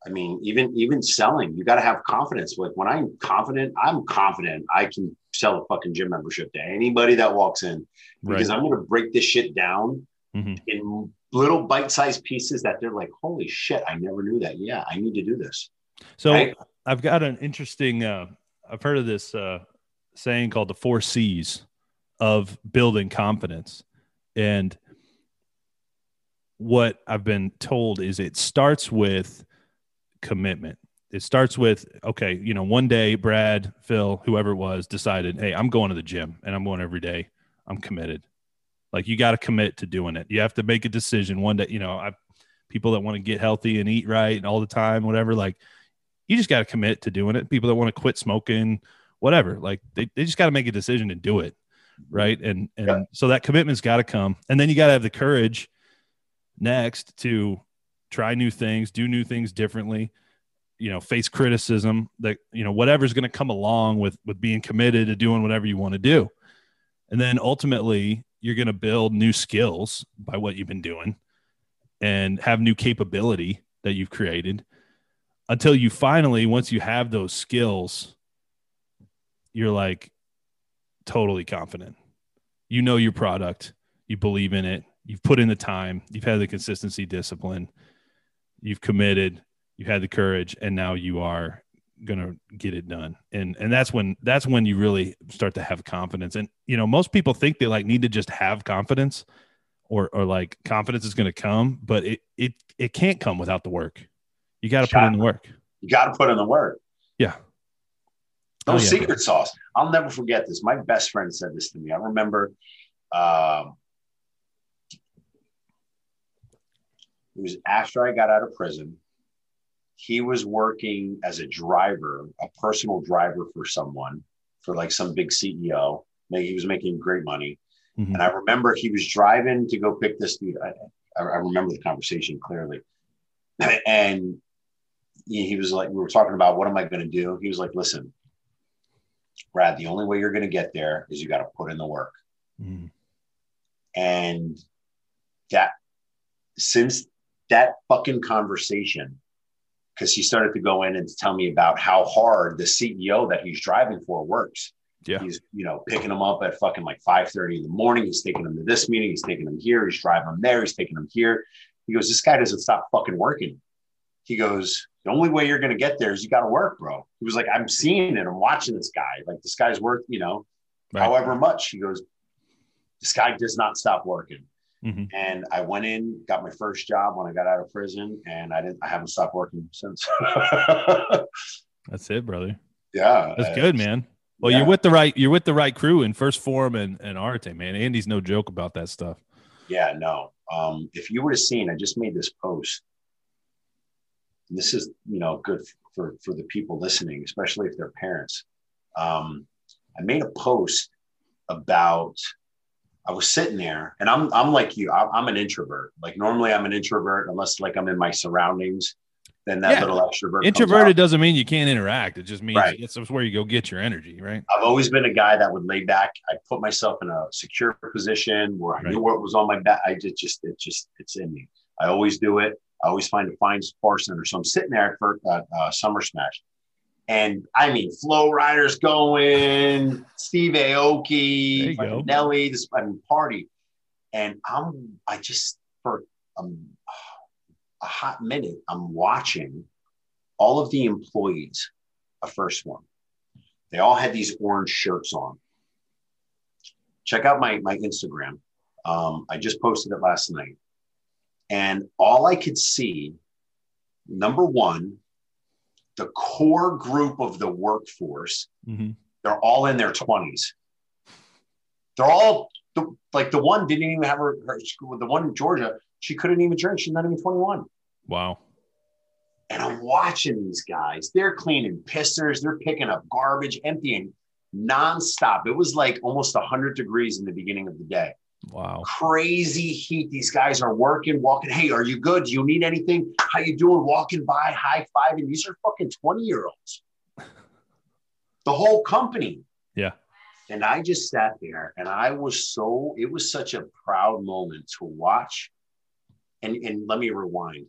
I mean, even, even selling, you got to have confidence with when I'm confident, I'm confident I can sell a fucking gym membership to anybody that walks in because right. I'm going to break this shit down mm-hmm. in little bite-sized pieces that they're like, holy shit, I never knew that. Yeah. I need to do this. So right? I've got an interesting, uh, I've heard of this uh, saying called the four C's of building confidence. And what I've been told is it starts with commitment. it starts with, okay, you know, one day Brad, Phil, whoever it was, decided, hey, I'm going to the gym and I'm going every day. I'm committed. Like, you got to commit to doing it. You have to make a decision one day. You know, I, people that want to get healthy and eat right and all the time, whatever, like, you just got to commit to doing it. People that want to quit smoking, whatever, like they, they just got to make a decision to do it. Right. And, and yeah. so that commitment's got to come. And then you got to have the courage next to try new things, do new things differently, you know, face criticism, that, you know, whatever's going to come along with, with being committed to doing whatever you want to do. And then ultimately you're going to build new skills by what you've been doing and have new capability that you've created until you finally, once you have those skills, you're like totally confident, you know, your product, you believe in it, you've put in the time, you've had the consistency, discipline, you've committed, you had the courage, and now you are going to get it done. And, and that's when, that's when you really start to have confidence. And, you know, most people think they like need to just have confidence or, or like confidence is going to come, but it, it, it can't come without the work. You got to put in the work. You got to put in the work. Yeah. No oh, yeah. secret sauce. I'll never forget this. My best friend said this to me. I remember, um, it was after I got out of prison. He was working as a driver, a personal driver for someone, for like some big C E O. He was making great money. Mm-hmm. And I remember he was driving to go pick this dude. I, I remember the conversation clearly. And he was like, we were talking about, what am I going to do? He was like, listen, Brad, the only way you're going to get there is you got to put in the work. Mm-hmm. And that, since that fucking conversation, because he started to go in and tell me about how hard the C E O that he's driving for works. Yeah. He's, you know, picking him up at fucking like five thirty in the morning. He's taking him to this meeting. He's taking him here. He's driving him there. He's taking him here. He goes, this guy doesn't stop fucking working. He goes, the only way you're going to get there is you got to work, bro. He was like, I'm seeing it. I'm watching this guy. Like, this guy's worth, you know, right. however much. He goes, this guy does not stop working. Mm-hmm. And I went in, got my first job when I got out of prison, and I didn't, I haven't stopped working since. That's it, brother. Yeah. That's uh, good, man. Well, yeah. you're with the right, you're with the right crew in First Form and, and Arte, man. Andy's no joke about that stuff. Yeah, no. Um, if you would have seen, I just made this post. This is, you know, good for, for the people listening, especially if they're parents. Um, I made a post about, I was sitting there, and I'm I'm like you. I'm an introvert. Like, normally I'm an introvert unless like I'm in my surroundings. Then that yeah. little extrovert. Introverted doesn't mean you can't interact. It just means right. it's where you go get your energy, right? I've always been a guy that would lay back. I put myself in a secure position where I right. knew what was on my back. I just, just it just it's in me. I always do it. I always find a fine support center. So I'm sitting there for uh, uh, Summer Smash. And I mean, Flow Riders going, Steve Aoki, go. Nelly, this I mean, party. And I'm, I just, for um, a hot minute, I'm watching all of the employees of First One. They all had these orange shirts on. Check out my, my Instagram. Um, I just posted it last night. And all I could see, number one, the core group of the workforce, mm-hmm. they're all in their twenties. They're all the, like the one didn't even have her, her school. The one in Georgia, she couldn't even drink. She's not even twenty-one. Wow. And I'm watching these guys. They're cleaning pissers. They're picking up garbage, emptying nonstop. It was like almost one hundred degrees in the beginning of the day. Wow. Crazy heat. These guys are working, walking. Hey, are you good? Do you need anything? How you doing? Walking by, high-fiving. These are fucking twenty-year-olds. The whole company. Yeah. And I just sat there, and I was so, it was such a proud moment to watch. And, and let me rewind.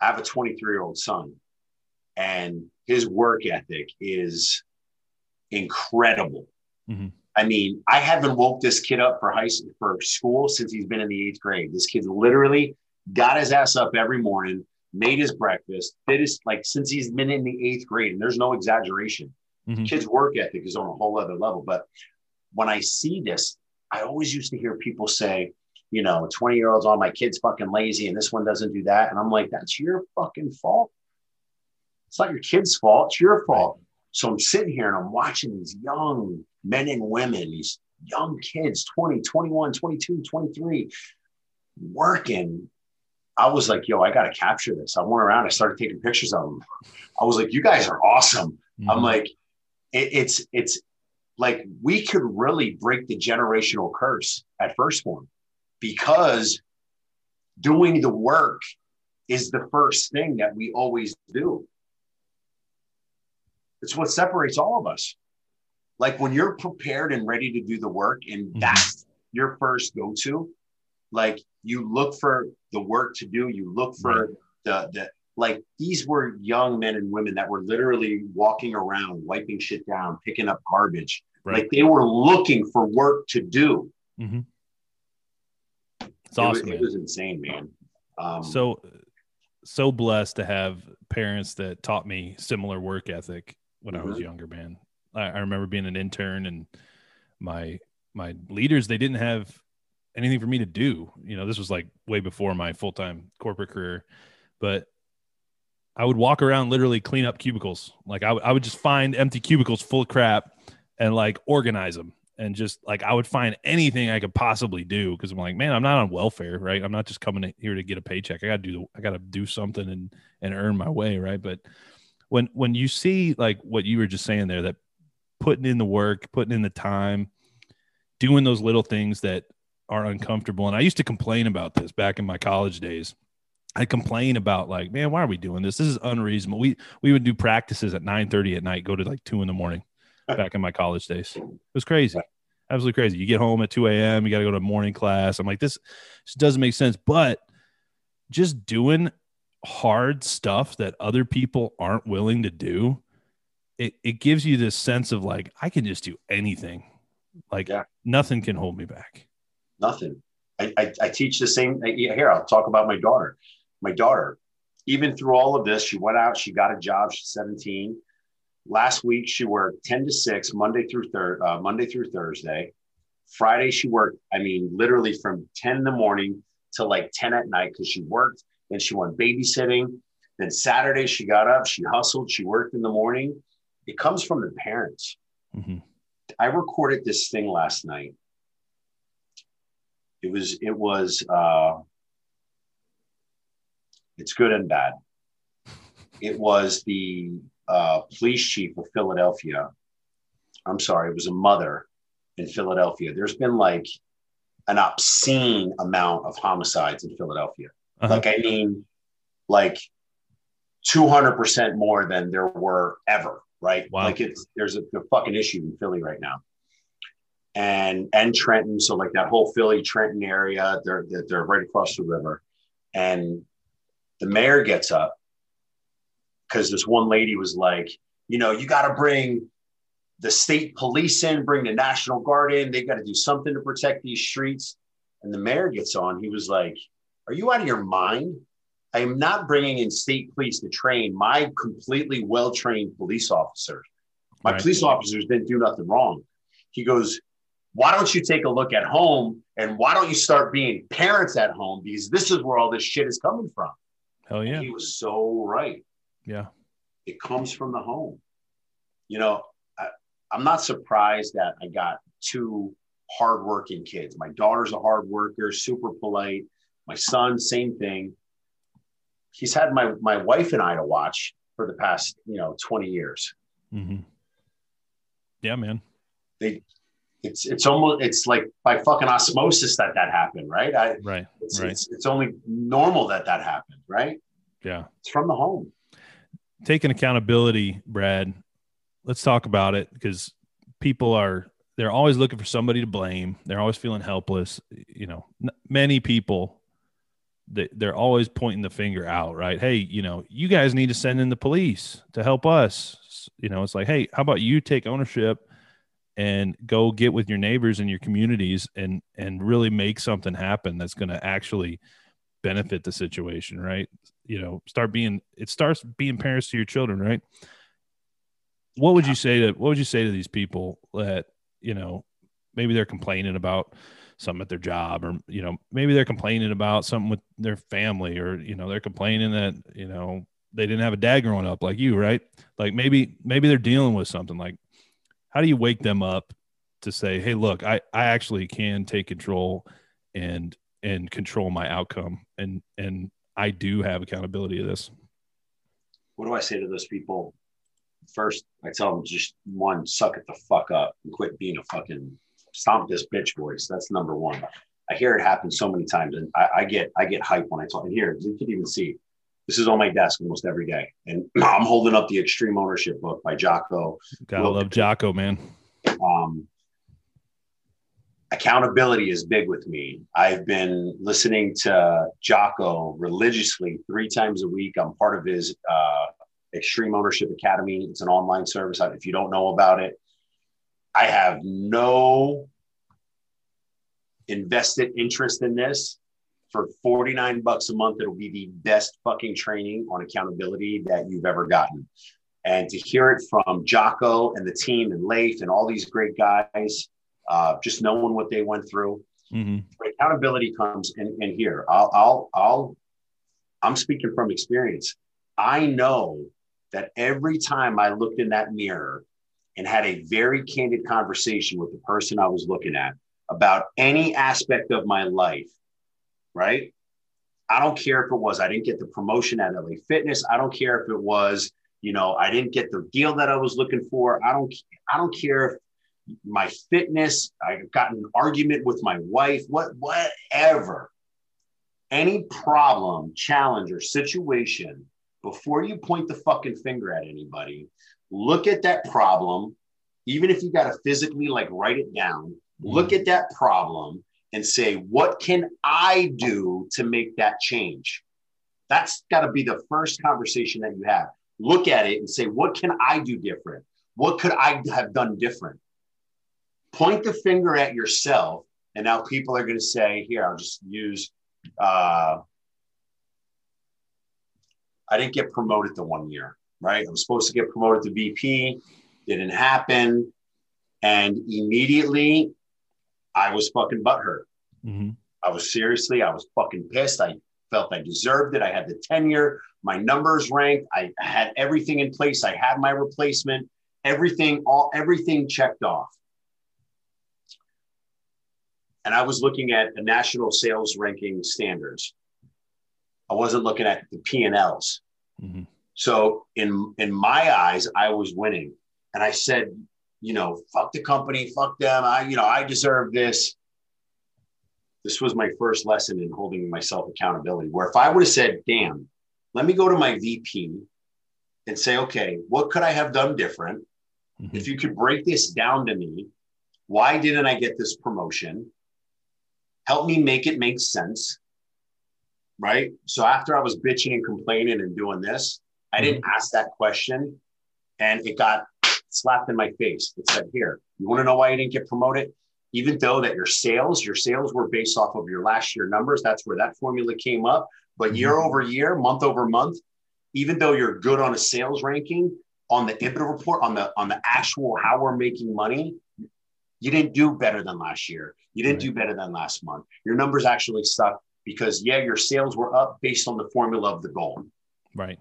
I have a twenty-three-year-old son, and his work ethic is incredible. Mm-hmm. I mean, I haven't woke this kid up for high school, for school since he's been in the eighth grade. This kid literally got his ass up every morning, made his breakfast, did his, like, since he's been in the eighth grade. And there's no exaggeration. Mm-hmm. Kid's work ethic is on a whole other level. But when I see this, I always used to hear people say, you know, twenty-year-olds, all my kids fucking lazy, and this one doesn't do that. And I'm like, that's your fucking fault. It's not your kid's fault. It's your fault. So I'm sitting here and I'm watching these young men and women, these young kids, twenty, twenty-one, twenty-two, twenty-three, working. I was like, yo, I got to capture this. I went around. I started taking pictures of them. I was like, you guys are awesome. Mm-hmm. I'm like, it, it's, it's like, we could really break the generational curse at First Form, because doing the work is the first thing that we always do. It's what separates all of us. Like, when you're prepared and ready to do the work, and mm-hmm. that's your first go-to, like, you look for the work to do, you look for right. the, the, like, these were young men and women that were literally walking around, wiping shit down, picking up garbage. Right. Like, they were looking for work to do. Mm-hmm. It's awesome. It was, it was insane, man. Um, so, so blessed to have parents that taught me similar work ethic when mm-hmm. I was younger, man. I, I remember being an intern, and my, my leaders, they didn't have anything for me to do. You know, this was like way before my full-time corporate career, but I would walk around, literally clean up cubicles. Like, I, w- I would just find empty cubicles full of crap and like organize them. And just like, I would find anything I could possibly do, because I'm like, man, I'm not on welfare, right? I'm not just coming here to get a paycheck. I gotta do, I gotta do something and and earn my way, right? But when when you see like what you were just saying there, that putting in the work, putting in the time, doing those little things that are uncomfortable, and I used to complain about this back in my college days. I complain about like, man, why are we doing this? This is unreasonable. We we would do practices at nine thirty at night, go to like two in the morning. Back in my college days, it was crazy, absolutely crazy. You get home at two a.m., you got to go to morning class. I'm like, this just doesn't make sense. But just doing hard stuff that other people aren't willing to do, it it gives you this sense of like, I can just do anything. Like yeah. nothing can hold me back. Nothing. I, I I teach the same. Here, I'll talk about my daughter. My daughter, even through all of this, she went out, she got a job. She's seventeen. Last week, she worked ten to six, Monday through thir- uh, Monday through Thursday. Friday, she worked, I mean, literally from ten in the morning to like ten at night, because she worked, then she went babysitting. Then Saturday, she got up, she hustled, she worked in the morning. It comes from the parents. Mm-hmm. I recorded this thing last night. It was, it was, uh, it's good and bad. It was the... Uh, police chief of Philadelphia. I'm sorry, it was a mother in Philadelphia. There's been like an obscene amount of homicides in Philadelphia. Uh-huh. Like, I mean, like two hundred percent more than there were ever, right? Wow. Like it's, there's a, a fucking issue in Philly right now. And, and Trenton. So like that whole Philly, Trenton area, they're, they're right across the river. And the mayor gets up, because this one lady was like, you know, you got to bring the state police in, bring the National Guard in. They got to do something to protect these streets. And the mayor gets on. He was like, are you out of your mind? I am not bringing in state police to train my completely well-trained police officers. My right. police officers didn't do nothing wrong. He goes, why don't you take a look at home? And why don't you start being parents at home? Because this is where all this shit is coming from. Hell yeah. And he was so right. Yeah. It comes from the home. You know, I, I'm not surprised that I got two hardworking kids. My daughter's a hard worker, super polite. My son, same thing. He's had my, my wife and I to watch for the past, you know, twenty years. Mm-hmm. Yeah, man. They, it's, it's almost, it's like by fucking osmosis that that happened. Right. I, right. It's, right. It's, it's only normal that that happened. Right. Yeah. It's from the home. Taking accountability, Brad, let's talk about it, because people are, they're always looking for somebody to blame. They're always feeling helpless. You know, n- many people, they, they're always pointing the finger out, right? Hey, you know, you guys need to send in the police to help us. You know, it's like, hey, how about you take ownership and go get with your neighbors and your communities and, and really make something happen that's going to actually benefit the situation, right? You know, start being, it starts being parents to your children, right? What would you say to, what would you say to these people that, you know, maybe they're complaining about something at their job, or, you know, maybe they're complaining about something with their family, or, you know, they're complaining that, you know, they didn't have a dad growing up like you, right? Like maybe, maybe they're dealing with something. Like, how do you wake them up to say, hey, look, I, I actually can take control and, and control my outcome. And, and I do have accountability of this. What do I say to those people? First, I tell them, just one, suck it the fuck up and quit being a fucking stomp this bitch voice. That's number one. I hear it happen so many times, and I, I get I get hype when I talk. And here, you can even see, this is on my desk almost every day. And I'm holding up the Extreme Ownership book by Jocko. Gotta Look, love Jocko, man. Um, accountability is big with me. I've been listening to Jocko religiously three times a week. I'm part of his uh, Extreme Ownership Academy. It's an online service. If you don't know about it, I have no invested interest in this. For forty-nine bucks a month, it'll be the best fucking training on accountability that you've ever gotten. And to hear it from Jocko and the team and Leif and all these great guys, uh, just knowing what they went through. Mm-hmm. Accountability comes in, in here. I'll, I'll, I'll, I'm speaking from experience. I know that every time I looked in that mirror and had a very candid conversation with the person I was looking at about any aspect of my life, right? I don't care if it was, I didn't get the promotion at L A Fitness. I don't care if it was, you know, I didn't get the deal that I was looking for. I don't, I don't care if my fitness, I got an argument with my wife, what, whatever, any problem, challenge, or situation, before you point the fucking finger at anybody, look at that problem. Even if you got to physically like write it down, look at that problem and say, what can I do to make that change? That's got to be the first conversation that you have. Look at it and say, what can I do different? What could I have done different? Point the finger at yourself. And now people are going to say, here, I'll just use, uh, I didn't get promoted the one year, right? I was supposed to get promoted to V P. Didn't happen. And immediately, I was fucking butthurt. Mm-hmm. I was seriously, I was fucking pissed. I felt I deserved it. I had the tenure, my numbers ranked. I had everything in place. I had my replacement, everything, all everything checked off. And I was looking at the national sales ranking standards. I wasn't looking at the P and L's. Mm-hmm. So in, in my eyes, I was winning. And I said, you know, fuck the company, fuck them. I, you know, I deserve this. This was my first lesson in holding myself accountability, where if I would have said, damn, let me go to my V P and say, okay, what could I have done different? Mm-hmm. If you could break this down to me, why didn't I get this promotion? Help me make it make sense. Right? So after I was bitching and complaining and doing this, I didn't ask that question, and it got slapped in my face. It said, here, you want to know why you didn't get promoted? Even though that your sales, your sales were based off of your last year numbers. That's where that formula came up. But year over year, month over month, even though you're good on a sales ranking, on the EBITDA report, on the, on the actual how we're making money, you didn't do better than last year. You didn't do better than last month. Your numbers actually suck because, yeah, your sales were up based on the formula of the goal. Right.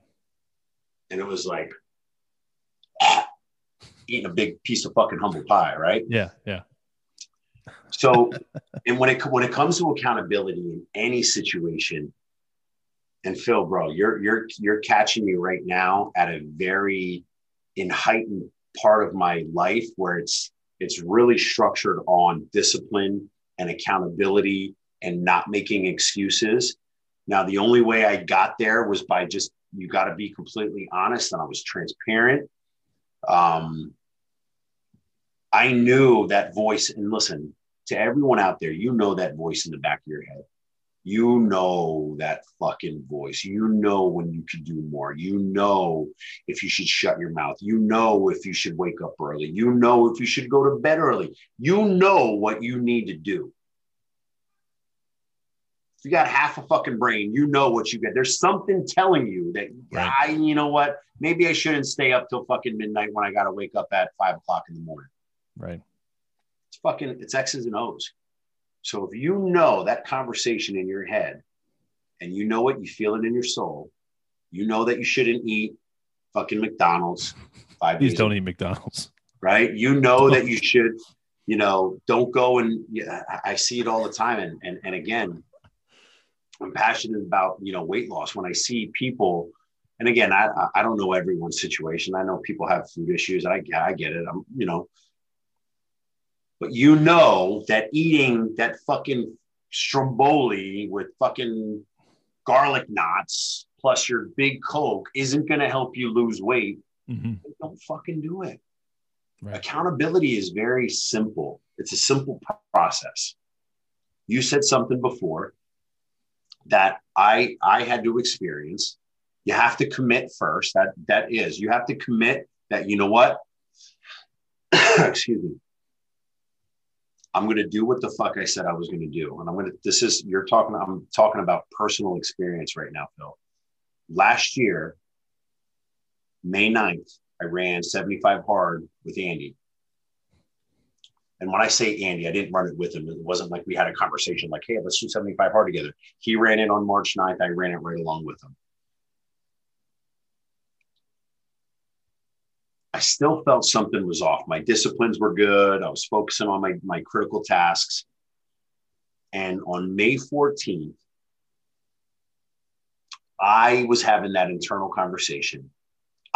And it was like, eating a big piece of fucking humble pie, right? Yeah, yeah. So, and when it when it comes to accountability in any situation, and Phil, bro, you're you're you're catching me right now at a very in heightened part of my life where it's it's really structured on discipline and accountability and not making excuses. Now, the only way I got there was by just, you got to be completely honest, and I was transparent. Um, I knew that voice, and listen to everyone out there, you know, that voice in the back of your head, you know, that fucking voice, you know, when you can do more, you know, if you should shut your mouth, you know, if you should wake up early, you know, if you should go to bed early, you know what you need to do. If you got half a fucking brain, you know what you get. There's something telling you that, right. I, you know what, maybe I shouldn't stay up till fucking midnight when I got to wake up at five o'clock in the morning. Right. It's fucking, it's X's and O's. So if you know that conversation in your head and you know it, you feel it in your soul, You know that you shouldn't eat fucking McDonald's five days. Please don't eat McDonald's. Right. You know that you should, you know, don't go. And yeah, I see it all the time. And, and, and again, I'm passionate about, you know, weight loss. When I see people, and again, I, I don't know everyone's situation. I know people have food issues. I, I get it. I'm, you know, but you know that eating that fucking stromboli with fucking garlic knots plus your big Coke isn't going to help you lose weight. Mm-hmm. Don't fucking do it. Right. Accountability is very simple. It's a simple process. You said something before that I, I had to experience. You have to commit first. That, that is, you have to commit that, you know what? Excuse me. I'm going to do what the fuck I said I was going to do. And I'm going to, this is, you're talking, I'm talking about personal experience right now, Phil. Last year, May ninth, I ran seventy-five hard with Andy. And when I say Andy, I didn't run it with him. It wasn't like we had a conversation like, hey, let's do seventy-five hard together. He ran it on March ninth. I ran it right along with him. I still felt something was off. My disciplines were good. I was focusing on my, my critical tasks. And on May fourteenth, I was having that internal conversation.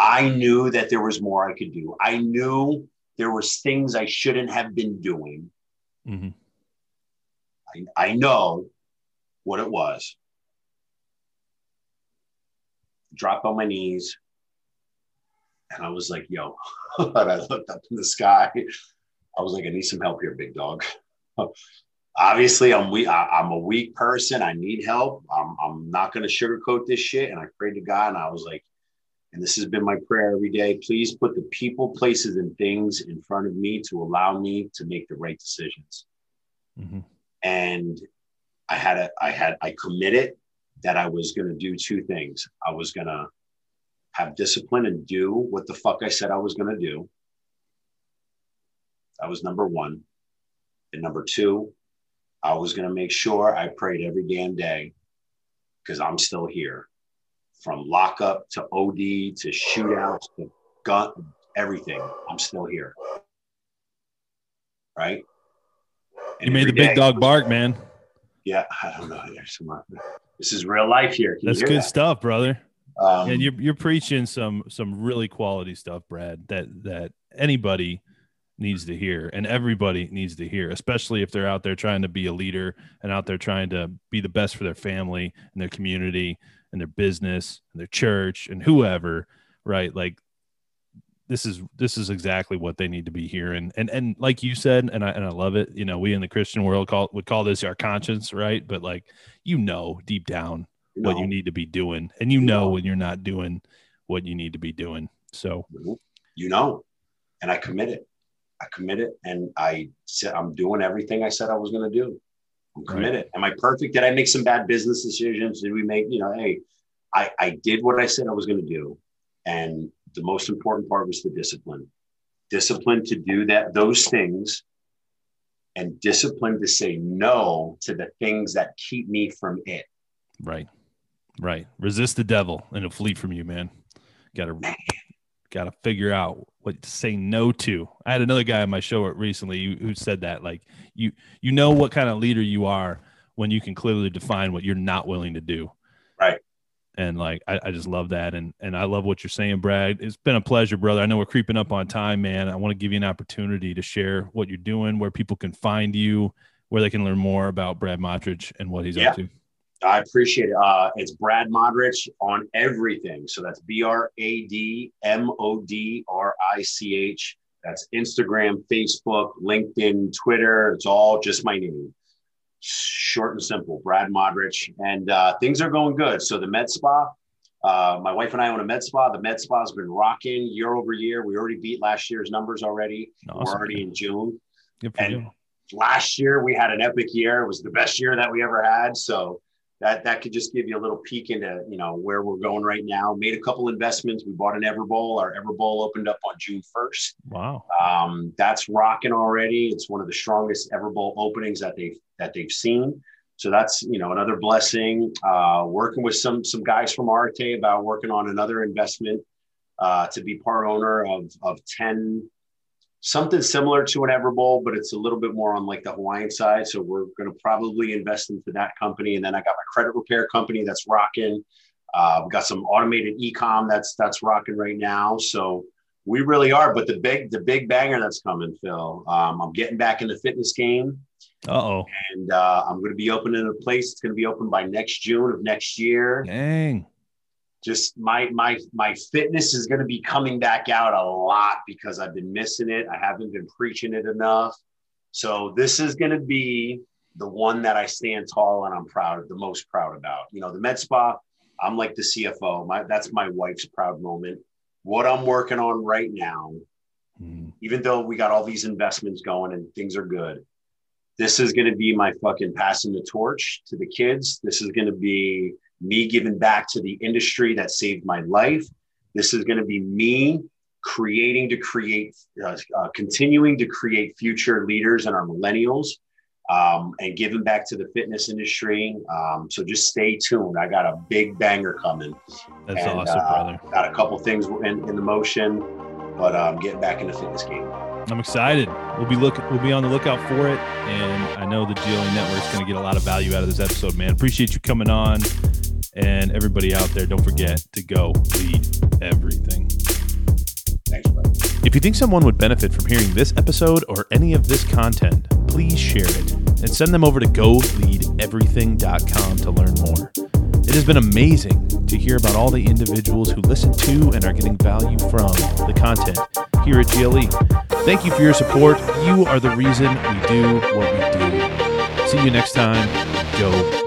I knew that there was more I could do. I knew there was things I shouldn't have been doing. Mm-hmm. I, I know what it was. Dropped on my knees. And I was like, yo, and I looked up in the sky. I was like, I need some help here, big dog. Obviously, I'm weak. I, I'm a weak person. I need help. I'm, I'm not going to sugarcoat this shit. And I prayed to God, and I was like, and this has been my prayer every day. Please put the people, places, and things in front of me to allow me to make the right decisions. Mm-hmm. And I had a, I had, I committed that I was going to do two things. I was going to have discipline and do what the fuck I said I was going to do. That was number one. And number two, I was going to make sure I prayed every damn day, because I'm still here, from lockup to O D to shootouts to gun, everything. I'm still here. Right. And you made the day, big dog bark, man. Yeah. I don't know. This is real life here. Can That's good that? stuff, brother. Um, and you're, you're preaching some some really quality stuff, Brad, that that anybody needs to hear, and everybody needs to hear, especially if they're out there trying to be a leader and out there trying to be the best for their family and their community and their business and their church and whoever, right? Like, this is this is exactly what they need to be hearing. And and like you said, and I and I love it, you know, we in the Christian world call would call this our conscience, right? But like, you know, deep down what you need to be doing, and you know when you're not doing what you need to be doing. So you know, and I committed, I committed, and I said I'm doing everything I said I was going to do. I'm committed. Right. Am I perfect? Did I make some bad business decisions? Did we make, you know, hey, I I did what I said I was going to do, and the most important part was the discipline, discipline to do that those things, and discipline to say no to the things that keep me from it. Right. Right. Resist the devil and it'll flee from you, man. Got to, got to figure out what to say no to. I had another guy on my show recently who said that, like, you, you know what kind of leader you are when you can clearly define what you're not willing to do. Right. And like, I, I just love that. And, and I love what you're saying, Brad. It's been a pleasure, brother. I know we're creeping up on time, man. I want to give you an opportunity to share what you're doing, where people can find you, where they can learn more about Brad Modric and what he's yeah. up to. I appreciate it. Uh, it's Brad Modric on everything. So that's B R A D M O D R I C H. That's Instagram, Facebook, LinkedIn, Twitter. It's all just my name. Short and simple, Brad Modric. And uh, things are going good. So the med spa, uh, my wife and I own a med spa. The med spa has been rocking year over year. We already beat last year's numbers already. Awesome. We're already in June. Good for and you. Last year, we had an epic year. It was the best year that we ever had. So That, that could just give you a little peek into, you know, where we're going right now. Made a couple investments. We bought an Everbowl. Our Everbowl opened up on June first. Wow. Um, that's rocking already. It's one of the strongest Everbowl openings that they've, that they've seen. So that's, you know, another blessing. Uh, working with some some guys from Arte about working on another investment uh, to be part owner of of ten, something similar to an Everbowl, but it's a little bit more on like the Hawaiian side. So we're going to probably invest into that company. And then I got my credit repair company that's rocking. Uh, we've got some automated e-com that's that's rocking right now. So we really are. But the big the big banger that's coming, Phil. Um, I'm getting back in the fitness game. Uh-oh. And uh, I'm going to be opening a place. It's going to be open by next June of next year. Dang. Just my, my, my fitness is going to be coming back out a lot because I've been missing it. I haven't been preaching it enough. So this is going to be the one that I stand tall and I'm proud of, the most proud about, you know, the med spa. I'm like the C F O. My, that's my wife's proud moment. What I'm working on right now, mm. even though we got all these investments going and things are good, this is going to be my fucking passing the torch to the kids. This is going to be me giving back to the industry that saved my life. This is going to be me creating to create, uh, uh, continuing to create future leaders and our millennials um, and giving back to the fitness industry. Um, so just stay tuned. I got a big banger coming. That's and, awesome, uh, brother. Got a couple things in, in the motion, but I'm um, getting back in the fitness game. I'm excited. We'll be look. We'll be on the lookout for it, and I know the G L A Network's going to get a lot of value out of this episode, man. Appreciate you coming on, and everybody out there, don't forget to go lead everything. Thanks, brother. If you think someone would benefit from hearing this episode or any of this content, please share it and send them over to go lead everything dot com to learn more. It has been amazing to hear about all the individuals who listen to and are getting value from the content here at G L E. Thank you for your support. You are the reason we do what we do. See you next time. Go.